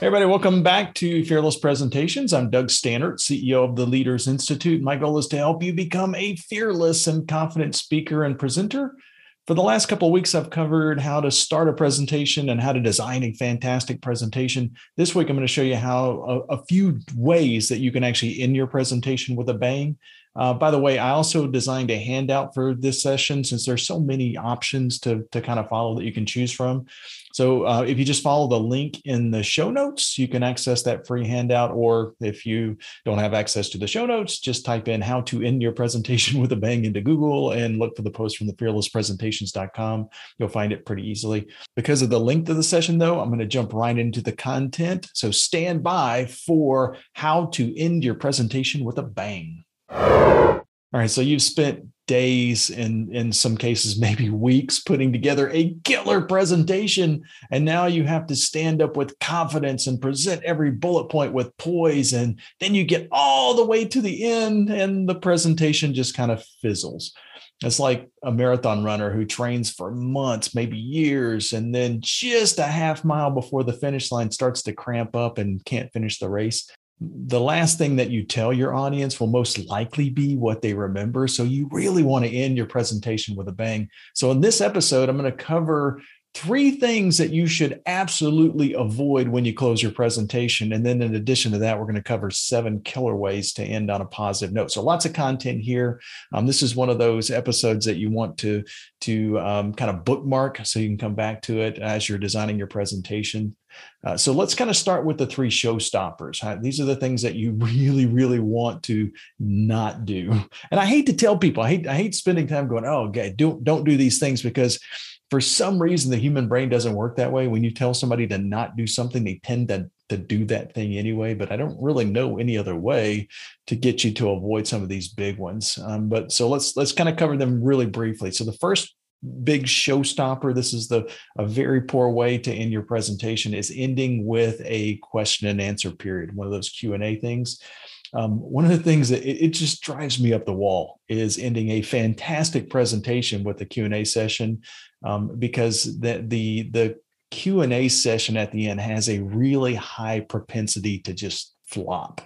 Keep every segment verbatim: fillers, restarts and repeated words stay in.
Hey everybody, welcome back to Fearless Presentations. I'm Doug Stannard, C E O of the Leaders Institute. My goal is to help you become a fearless and confident speaker and presenter. For the last couple of weeks, I've covered how to start a presentation and how to design a fantastic presentation. This week, I'm going to show you how a, a few ways that you can actually end your presentation with a bang. Uh, by the way, I also designed a handout for this session since there's so many options to, to kind of follow that you can choose from. So uh, if you just follow the link in the show notes, you can access that free handout. Or if you don't have access to the show notes, just type in how to end your presentation with a bang into Google and look for the post from the fearless presentations dot com. You'll find it pretty easily. Because of the length of the session, though, I'm going to jump right into the content. So stand by for how to end your presentation with a bang. All right, so you've spent days and in some cases, maybe weeks putting together a killer presentation. And now you have to stand up with confidence and present every bullet point with poise. And then you get all the way to the end and the presentation just kind of fizzles. It's like a marathon runner who trains for months, maybe years, and then just a half mile before the finish line starts to cramp up and can't finish the race. The last thing that you tell your audience will most likely be what they remember. So you really want to end your presentation with a bang. So in this episode, I'm going to cover three things that you should absolutely avoid when you close your presentation. And then in addition to that, we're going to cover seven killer ways to end on a positive note. So lots of content here. Um, this is one of those episodes that you want to, to um, kind of bookmark so you can come back to it as you're designing your presentation. Uh, so let's kind of start with the three showstoppers. Huh? These are the things that you really, really want to not do. And I hate to tell people, I hate, I hate spending time going, oh, okay, don't, don't do these things, because for some reason, the human brain doesn't work that way. When you tell somebody to not do something, they tend to, to do that thing anyway, but I don't really know any other way to get you to avoid some of these big ones. Um, but so let's, let's kind of cover them really briefly. So the first big showstopper, this is the a very poor way to end your presentation, is ending with a question and answer period, one of those Q and A things. Um, one of the things that it, it just drives me up the wall is ending a fantastic presentation with a Q and A session, um, because the the the Q and A session at the end has a really high propensity to just flop.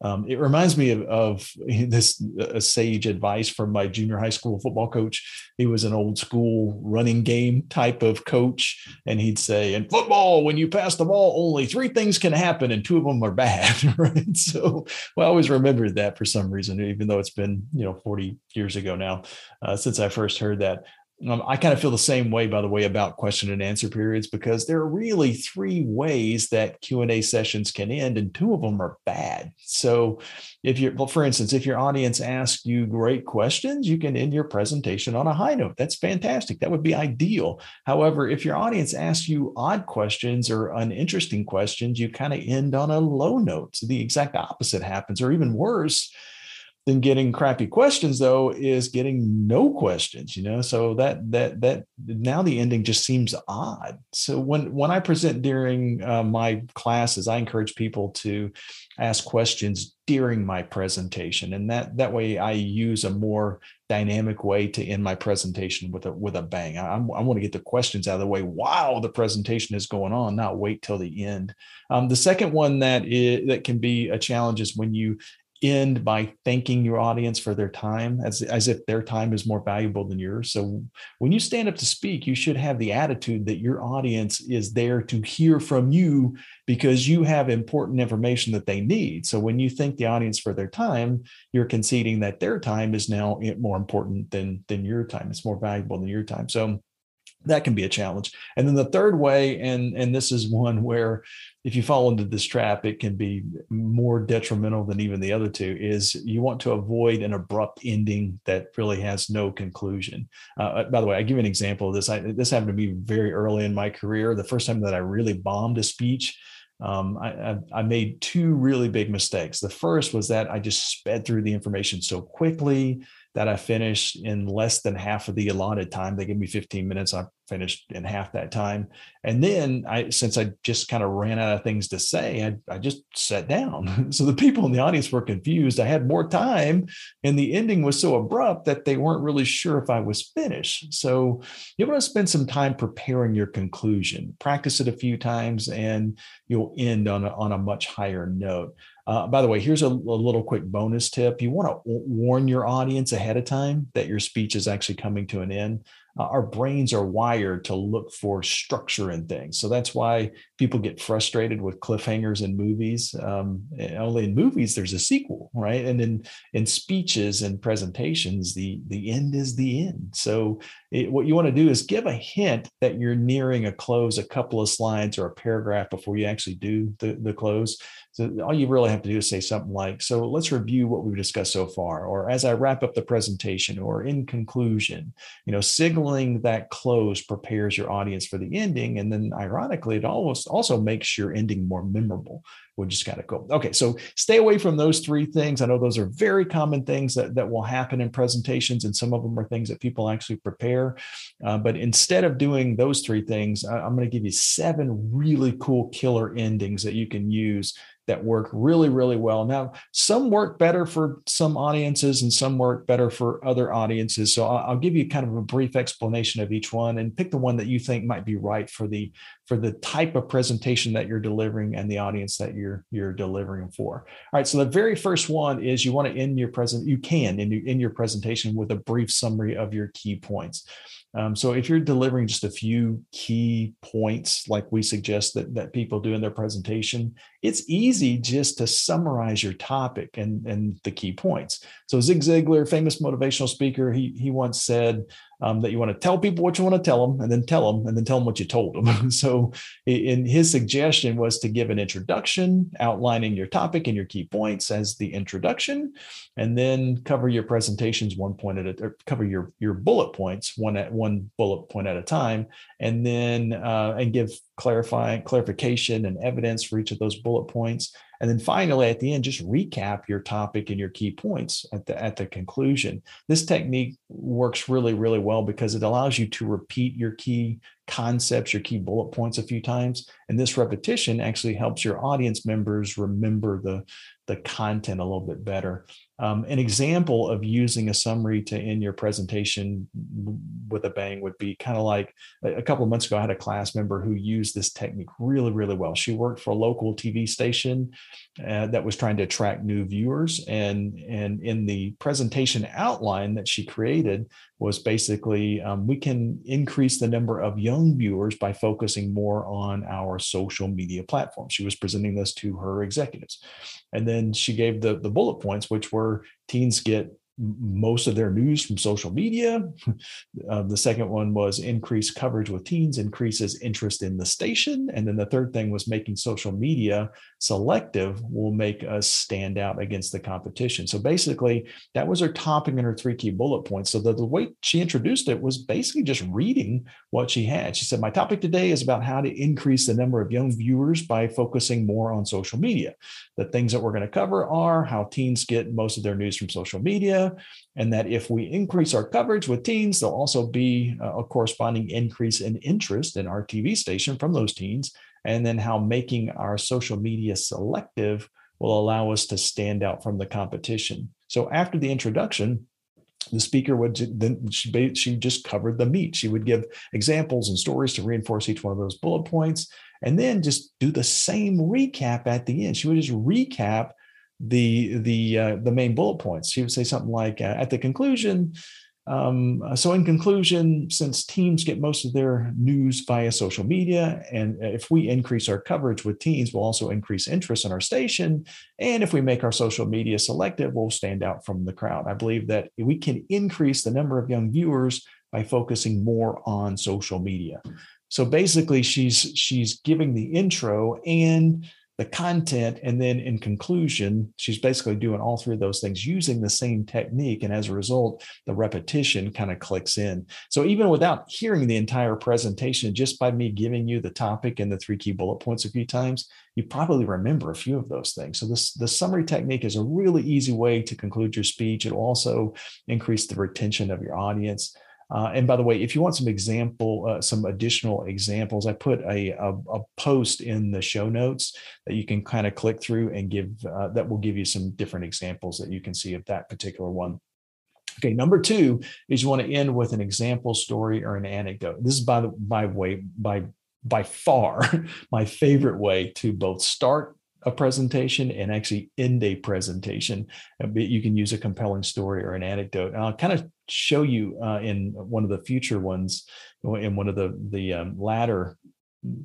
Um, it reminds me of, of this uh, sage advice from my junior high school football coach. He was an old school running game type of coach. And he'd say, in football, when you pass the ball, only three things can happen and two of them are bad. Right? So well, I always remembered that for some reason, even though it's been, you know, forty years ago now uh, since I first heard that. Um, I kind of feel the same way, by the way, about question and answer periods, because there are really three ways that Q and A sessions can end, and two of them are bad. So if you're, well, for instance, if your audience asks you great questions, you can end your presentation on a high note. That's fantastic. That would be ideal. However, if your audience asks you odd questions or uninteresting questions, you kind of end on a low note. So the exact opposite happens, or even worse than getting crappy questions, though, is getting no questions, you know, so that that that now the ending just seems odd. So when, when I present during uh, my classes, I encourage people to ask questions during my presentation. And that that way I use a more dynamic way to end my presentation with a with a bang. I, I want to get the questions out of the way while the presentation is going on, not wait till the end. Um, the second one that is, that can be a challenge is when you end by thanking your audience for their time, as, as if their time is more valuable than yours. So when you stand up to speak, you should have the attitude that your audience is there to hear from you because you have important information that they need. So when you thank the audience for their time, you're conceding that their time is now more important than, than your time. It's more valuable than your time. So That can be a challenge. And then the third way, and, and this is one where if you fall into this trap, it can be more detrimental than even the other two, is you want to avoid an abrupt ending that really has no conclusion. Uh, by the way, I give you an example of this. I, this happened to me very early in my career. The first time that I really bombed a speech, um, I, I, I made two really big mistakes. The first was that I just sped through the information so quickly that I finished in less than half of the allotted time. They gave me fifteen minutes. I finished in half that time. And then I, since I just kind of ran out of things to say, I, I just sat down. So the people in the audience were confused. I had more time and the ending was so abrupt that they weren't really sure if I was finished. So you want to spend some time preparing your conclusion, practice it a few times, and you'll end on a, on a much higher note. Uh, by the way, here's a, a little quick bonus tip. You want to warn your audience ahead of time that your speech is actually coming to an end. Uh, our brains are wired to look for structure in things. So that's why people get frustrated with cliffhangers in movies. Um, only in movies, there's a sequel, right? And in, in speeches and presentations, the, the end is the end. So it, what you want to do is give a hint that you're nearing a close, a couple of slides or a paragraph before you actually do the, the close. So all you really have to do is say something like, so let's review what we've discussed so far, or as I wrap up the presentation, or in conclusion, you know, signaling that close prepares your audience for the ending. And then ironically, it almost also makes your ending more memorable. We just got to go. Okay, so stay away from those three things. I know those are very common things that, that will happen in presentations, and some of them are things that people actually prepare. Uh, but instead of doing those three things, I, I'm going to give you seven really cool killer endings that you can use that work really, really well. Now, some work better for some audiences and some work better for other audiences. So I'll, I'll give you kind of a brief explanation of each one and pick the one that you think might be right for the, for the type of presentation that you're delivering and the audience that you're, you're delivering for. All right, so the very first one is you want to end your present, you can end, end your presentation with a brief summary of your key points. Um, so if you're delivering just a few key points, like we suggest that, that people do in their presentation, it's easy just to summarize your topic and, and the key points. So Zig Ziglar, famous motivational speaker, he, he once said um, that you want to tell people what you want to tell them, and then tell them, and then tell them what you told them. So in his suggestion was to give an introduction, outlining your topic and your key points as the introduction, and then cover your presentations one point at a, or cover your, your bullet points one at one bullet point at a time, and then uh, and give clarifying clarification and evidence for each of those bullet points. And then finally, at the end, just recap your topic and your key points at the, at the conclusion. This technique works really, really well because it allows you to repeat your key concepts, your key bullet points a few times. And this repetition actually helps your audience members remember the, the content a little bit better. Um, an example of using a summary to end your presentation with a bang would be kind of like a couple of months ago, I had a class member who used this technique really, really well. She worked for a local T V station uh, that was trying to attract new viewers. And, and in the presentation outline that she created was basically, um, we can increase the number of young viewers by focusing more on our social media platforms. She was presenting this to her executives. And then she gave the, the bullet points, which were, teens get most of their news from social media. Uh, the second one was increased coverage with teens increases interest in the station. And then the third thing was making social media selective will make us stand out against the competition. So basically, that was her topic and her three key bullet points. So the, the way she introduced it was basically just reading what she had. She said, my topic today is about how to increase the number of young viewers by focusing more on social media. The things that we're going to cover are how teens get most of their news from social media, and that if we increase our coverage with teens, there'll also be a corresponding increase in interest in our T V station from those teens, and then how making our social media selective will allow us to stand out from the competition. So after the introduction, the speaker would then she, she just covered the meat. She would give examples and stories to reinforce each one of those bullet points, and then just do the same recap at the end. She would just recap the the uh, the main bullet points. She would say something like, uh, at the conclusion, um, so in conclusion, since teens get most of their news via social media, and if we increase our coverage with teens, we'll also increase interest in our station. And if we make our social media selective, we'll stand out from the crowd. I believe that we can increase the number of young viewers by focusing more on social media. So basically, she's she's giving the intro and the content, and then in conclusion, she's basically doing all three of those things using the same technique. And as a result, the repetition kind of clicks in. So even without hearing the entire presentation, just by me giving you the topic and the three key bullet points a few times, you probably remember a few of those things. So this the summary technique is a really easy way to conclude your speech. It'll also increase the retention of your audience. Uh, and by the way, if you want some example, uh, some additional examples, I put a, a, a post in the show notes that you can kind of click through and give, uh, that will give you some different examples that you can see of that particular one. Okay, number two is you want to end with an example story or an anecdote. This is by the by way, by by far my favorite way to both start a presentation and actually end a presentation. You can use a compelling story or an anecdote. And I'll kind of show you uh, in one of the future ones, in one of the, the um, latter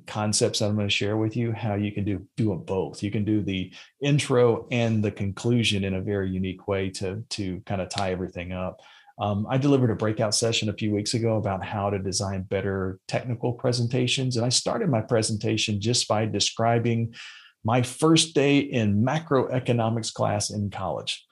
concepts that I'm going to share with you, how you can do, do them both. You can do the intro and the conclusion in a very unique way to, to kind of tie everything up. Um, I delivered a breakout session a few weeks ago about how to design better technical presentations. And I started my presentation just by describing my first day in macroeconomics class in college.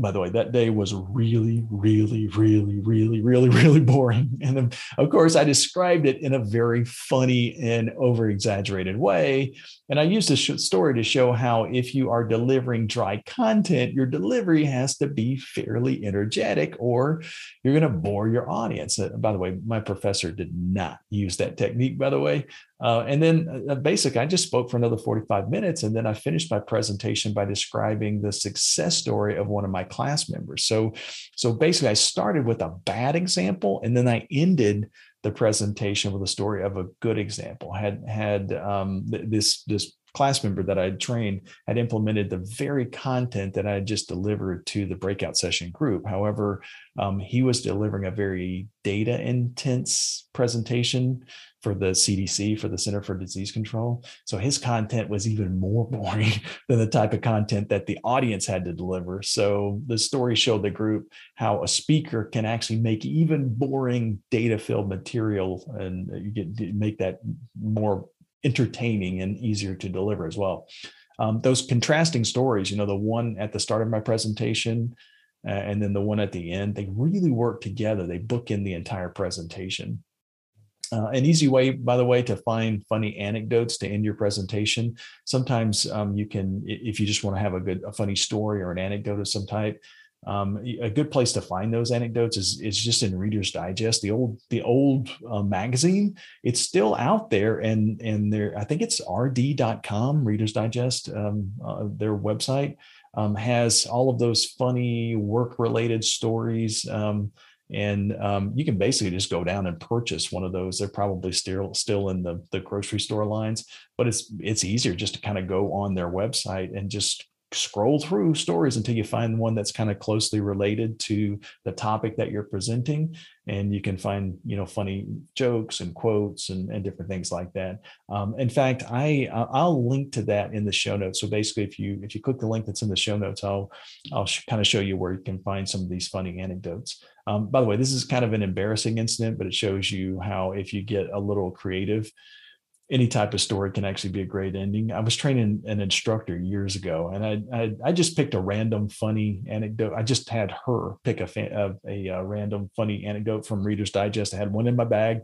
By the way, that day was really, really, really, really, really, really boring. And of course, I described it in a very funny and over-exaggerated way. And I used this story to show how if you are delivering dry content, your delivery has to be fairly energetic or you're going to bore your audience. Uh, by the way, my professor did not use that technique, by the way. Uh, and then uh, basically, I just spoke for another forty-five minutes, and then I finished my presentation by describing the success story of one of my class members. So, so basically, I started with a bad example, and then I ended the presentation with a story of a good example. I had had um, th- this this class member that I had trained had implemented the very content that I had just delivered to the breakout session group. However, um, he was delivering a very data-intense presentation for the C D C, for the Center for Disease Control. So his content was even more boring than the type of content that the audience had to deliver. So the story showed the group how a speaker can actually make even boring data-filled material and you get make that more entertaining and easier to deliver as well. Um, those contrasting stories, you know, the one at the start of my presentation uh, and then the one at the end, they really work together. They bookend the entire presentation. Uh, an easy way, by the way, to find funny anecdotes to end your presentation. Sometimes um, you can, if you just want to have a good, a funny story or an anecdote of some type, um, a good place to find those anecdotes is, is just in Reader's Digest, the old, the old uh, magazine. It's still out there, and and there, I think it's R D dot com, Reader's Digest, um, uh, their website um, has all of those funny work-related stories. Um, And um, you can basically just go down and purchase one of those. They're probably still still in the, the grocery store lines, but it's it's easier just to kind of go on their website and just scroll through stories until you find one that's kind of closely related to the topic that you're presenting. And you can find, you know, funny jokes and quotes and, and different things like that. Um, in fact, I I'll link to that in the show notes. So basically, if you if you click the link that's in the show notes, I'll I'll sh- kind of show you where you can find some of these funny anecdotes. Um, by the way, this is kind of an embarrassing incident, but it shows you how if you get a little creative, any type of story can actually be a great ending. I was training an instructor years ago, and I I, I just picked a random funny anecdote. I just had her pick a, fan, a a random funny anecdote from Reader's Digest. I had one in my bag,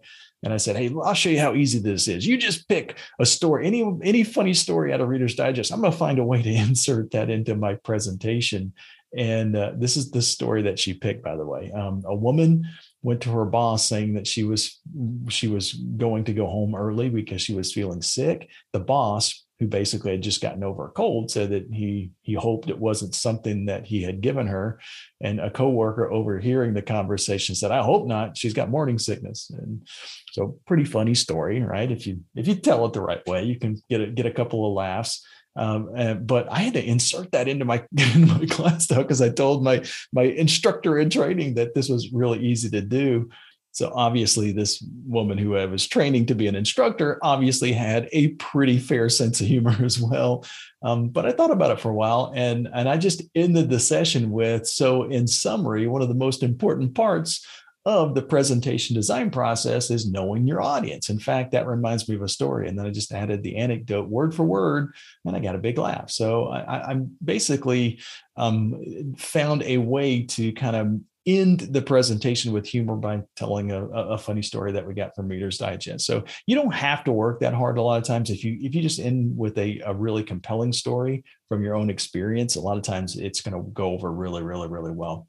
and I said, "Hey, I'll show you how easy this is. You just pick a story, any any funny story out of Reader's Digest. I'm going to find a way to insert that into my presentation." And uh, this is the story that she picked, by the way. Um, a woman went to her boss saying that she was she was going to go home early because she was feeling sick. The boss, who basically had just gotten over a cold, said that he he hoped it wasn't something that he had given her. And a coworker overhearing the conversation said, "I hope not. She's got morning sickness." And so, pretty funny story, right? If you if you tell it the right way, you can get a, get a couple of laughs. Um, and, but I had to insert that into my, into my class though, because I told my my instructor in training that this was really easy to do. So obviously this woman who I was training to be an instructor obviously had a pretty fair sense of humor as well. Um, but I thought about it for a while, and, and I just ended the session with, so in summary, one of the most important parts of the presentation design process is knowing your audience. In fact, that reminds me of a story. And then I just added the anecdote word for word, and I got a big laugh. So I, I'm basically um, found a way to kind of end the presentation with humor by telling a, a funny story that we got from Reader's Digest. So you don't have to work that hard a lot of times. If you if you just end with a, a really compelling story from your own experience, a lot of times it's going to go over really, really, really well.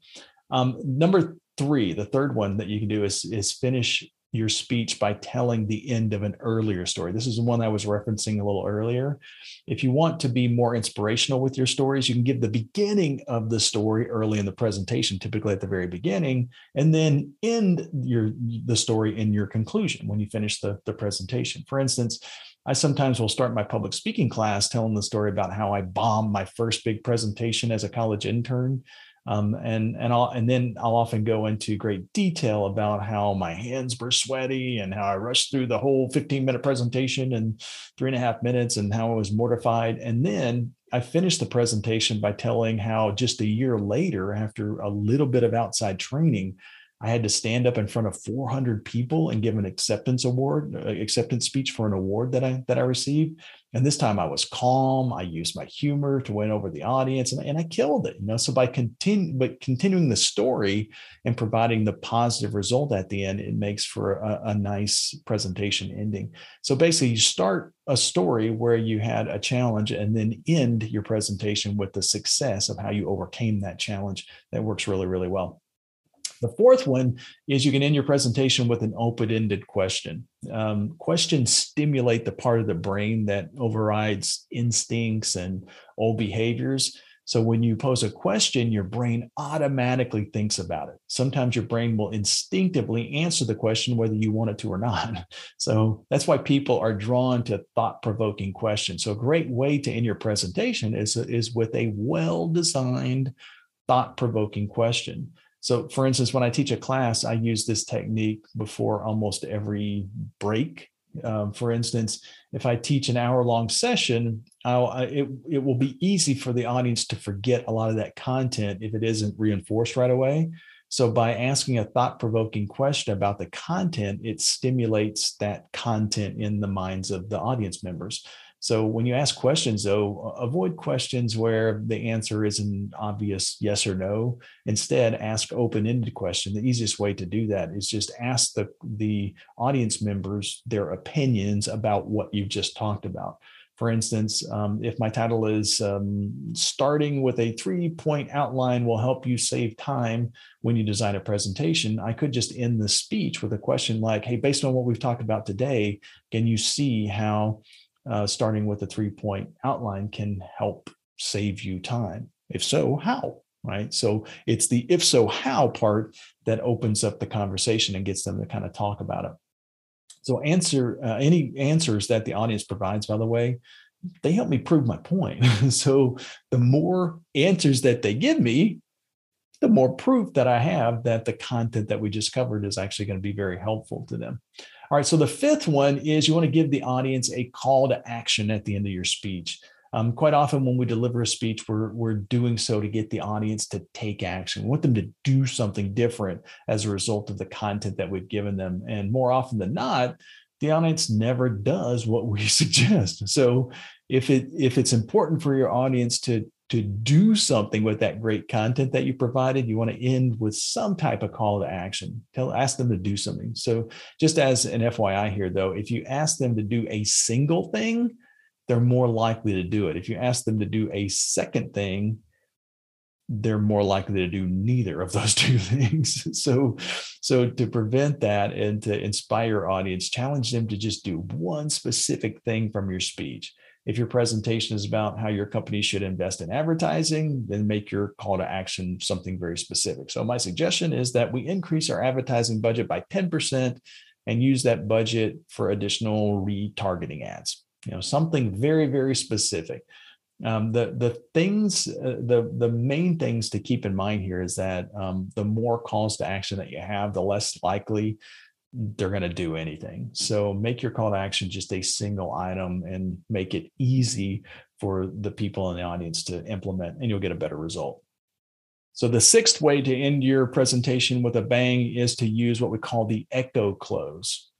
Um, number three, the third one that you can do is, is finish your speech by telling the end of an earlier story. This is the one I was referencing a little earlier. If you want to be more inspirational with your stories, you can give the beginning of the story early in the presentation, typically at the very beginning, and then end your the story in your conclusion when you finish the, the presentation. For instance, I sometimes will start my public speaking class telling the story about how I bombed my first big presentation as a college intern. Um, and and I'll and then I'll often go into great detail about how my hands were sweaty and how I rushed through the whole fifteen minute presentation in three and a half minutes and how I was mortified. And then I finished the presentation by telling how just a year later, after a little bit of outside training, I had to stand up in front of four hundred people and give an acceptance award, acceptance speech for an award that I that I received. And this time I was calm. I used my humor to win over the audience, and, and I killed it. You know, so by continue, but continuing the story and providing the positive result at the end, it makes for a, a nice presentation ending. So basically, you start a story where you had a challenge, and then end your presentation with the success of how you overcame that challenge. That works really, really well. The fourth one is you can end your presentation with an open-ended question. Um, questions stimulate the part of the brain that overrides instincts and old behaviors. So when you pose a question, your brain automatically thinks about it. Sometimes your brain will instinctively answer the question whether you want it to or not. So that's why people are drawn to thought-provoking questions. So a great way to end your presentation is, is with a well-designed, thought-provoking question. So for instance, when I teach a class, I use this technique before almost every break. Um, for instance, if I teach an hour-long session, I'll, I, it, it will be easy for the audience to forget a lot of that content if it isn't reinforced right away. So by asking a thought-provoking question about the content, it stimulates that content in the minds of the audience members. So when you ask questions, though, avoid questions where the answer is an obvious yes or no. Instead, ask open-ended questions. The easiest way to do that is just ask the, the audience members their opinions about what you've just talked about. For instance, um, if my title is um, starting with a three-point outline will help you save time when you design a presentation, I could just end the speech with a question like, hey, based on what we've talked about today, can you see how Uh, starting with a three-point outline can help save you time? If so, how? Right? So it's the if so, how part that opens up the conversation and gets them to kind of talk about it. So answer uh, any answers that the audience provides, by the way, they help me prove my point. So the more answers that they give me, the more proof that I have that the content that we just covered is actually going to be very helpful to them. All right, so the fifth one is you want to give the audience a call to action at the end of your speech. Um, quite often when we deliver a speech, we're, we're doing so to get the audience to take action. We want them to do something different as a result of the content that we've given them. And more often than not, the audience never does what we suggest. So if it if it's important for your audience to to do something with that great content that you provided, you want to end with some type of call to action. Tell, ask them to do something. So just as an F Y I here, though, if you ask them to do a single thing, they're more likely to do it. If you ask them to do a second thing, they're more likely to do neither of those two things. So, so to prevent that and to inspire your audience, challenge them to just do one specific thing from your speech. If your presentation is about how your company should invest in advertising, then make your call to action something very specific. So my suggestion is that we increase our advertising budget by ten percent and use that budget for additional retargeting ads. You know, something very, very specific. Um, the the things, uh, the the main things to keep in mind here is that um, the more calls to action that you have, the less likely they're going to do anything. So make your call to action just a single item and make it easy for the people in the audience to implement, and you'll get a better result. So the sixth way to end your presentation with a bang is to use what we call the echo close.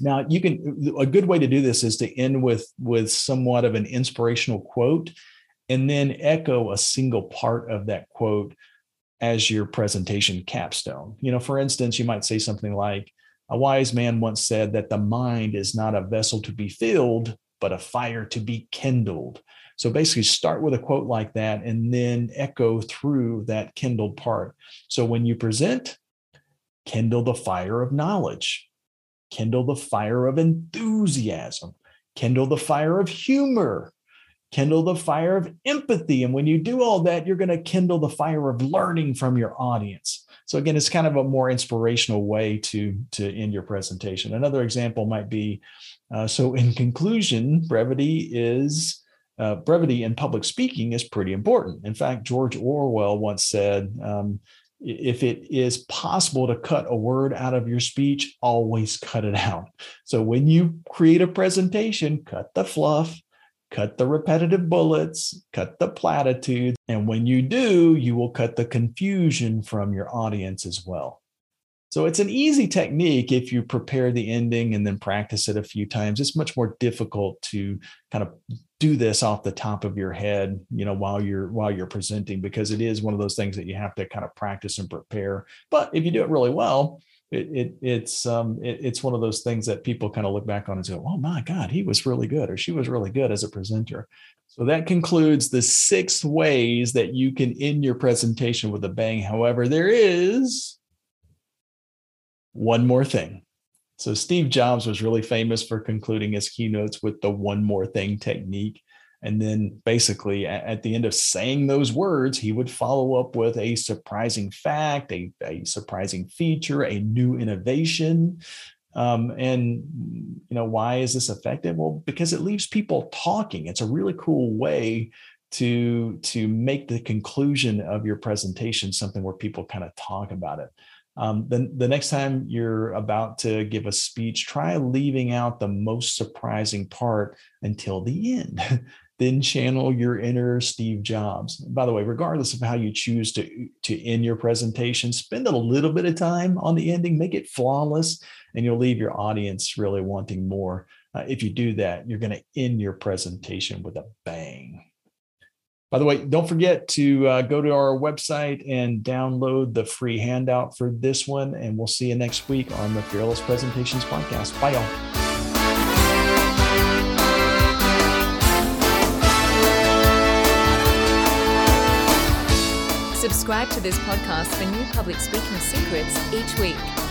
Now, you can a good way to do this is to end with, with somewhat of an inspirational quote and then echo a single part of that quote as your presentation capstone. You know, for instance, you might say something like, a wise man once said that the mind is not a vessel to be filled, but a fire to be kindled. So basically start with a quote like that and then echo through that kindled part. So when you present, kindle the fire of knowledge, kindle the fire of enthusiasm, kindle the fire of humor, kindle the fire of empathy. And when you do all that, you're going to kindle the fire of learning from your audience. So again, it's kind of a more inspirational way to, to end your presentation. Another example might be, uh, so in conclusion, brevity is Uh, brevity in public speaking is pretty important. In fact, George Orwell once said, um, if it is possible to cut a word out of your speech, always cut it out. So when you create a presentation, cut the fluff, cut the repetitive bullets, cut the platitudes. And when you do, you will cut the confusion from your audience as well. So it's an easy technique if you prepare the ending and then practice it a few times. It's much more difficult to kind of do this off the top of your head, you know, while you're while you're presenting, because it is one of those things that you have to kind of practice and prepare. But if you do it really well, it, it it's um it, it's one of those things that people kind of look back on and go, "Oh my God, he was really good," or "She was really good as a presenter." So that concludes the six ways that you can end your presentation with a bang. However, there is one more thing. So Steve Jobs was really famous for concluding his keynotes with the one more thing technique. And then basically at the end of saying those words, he would follow up with a surprising fact, a, a surprising feature, a new innovation. Um, and, you know, why is this effective? Well, because it leaves people talking. It's a really cool way to, to make the conclusion of your presentation something where people kind of talk about it. Um, then the next time you're about to give a speech, try leaving out the most surprising part until the end. Then channel your inner Steve Jobs. By the way, regardless of how you choose to, to end your presentation, spend a little bit of time on the ending, make it flawless, and you'll leave your audience really wanting more. Uh, if you do that, you're going to end your presentation with a bang. By the way, don't forget to uh, go to our website and download the free handout for this one. And we'll see you next week on the Fearless Presentations podcast. Bye, y'all. Subscribe to this podcast for new public speaking secrets each week.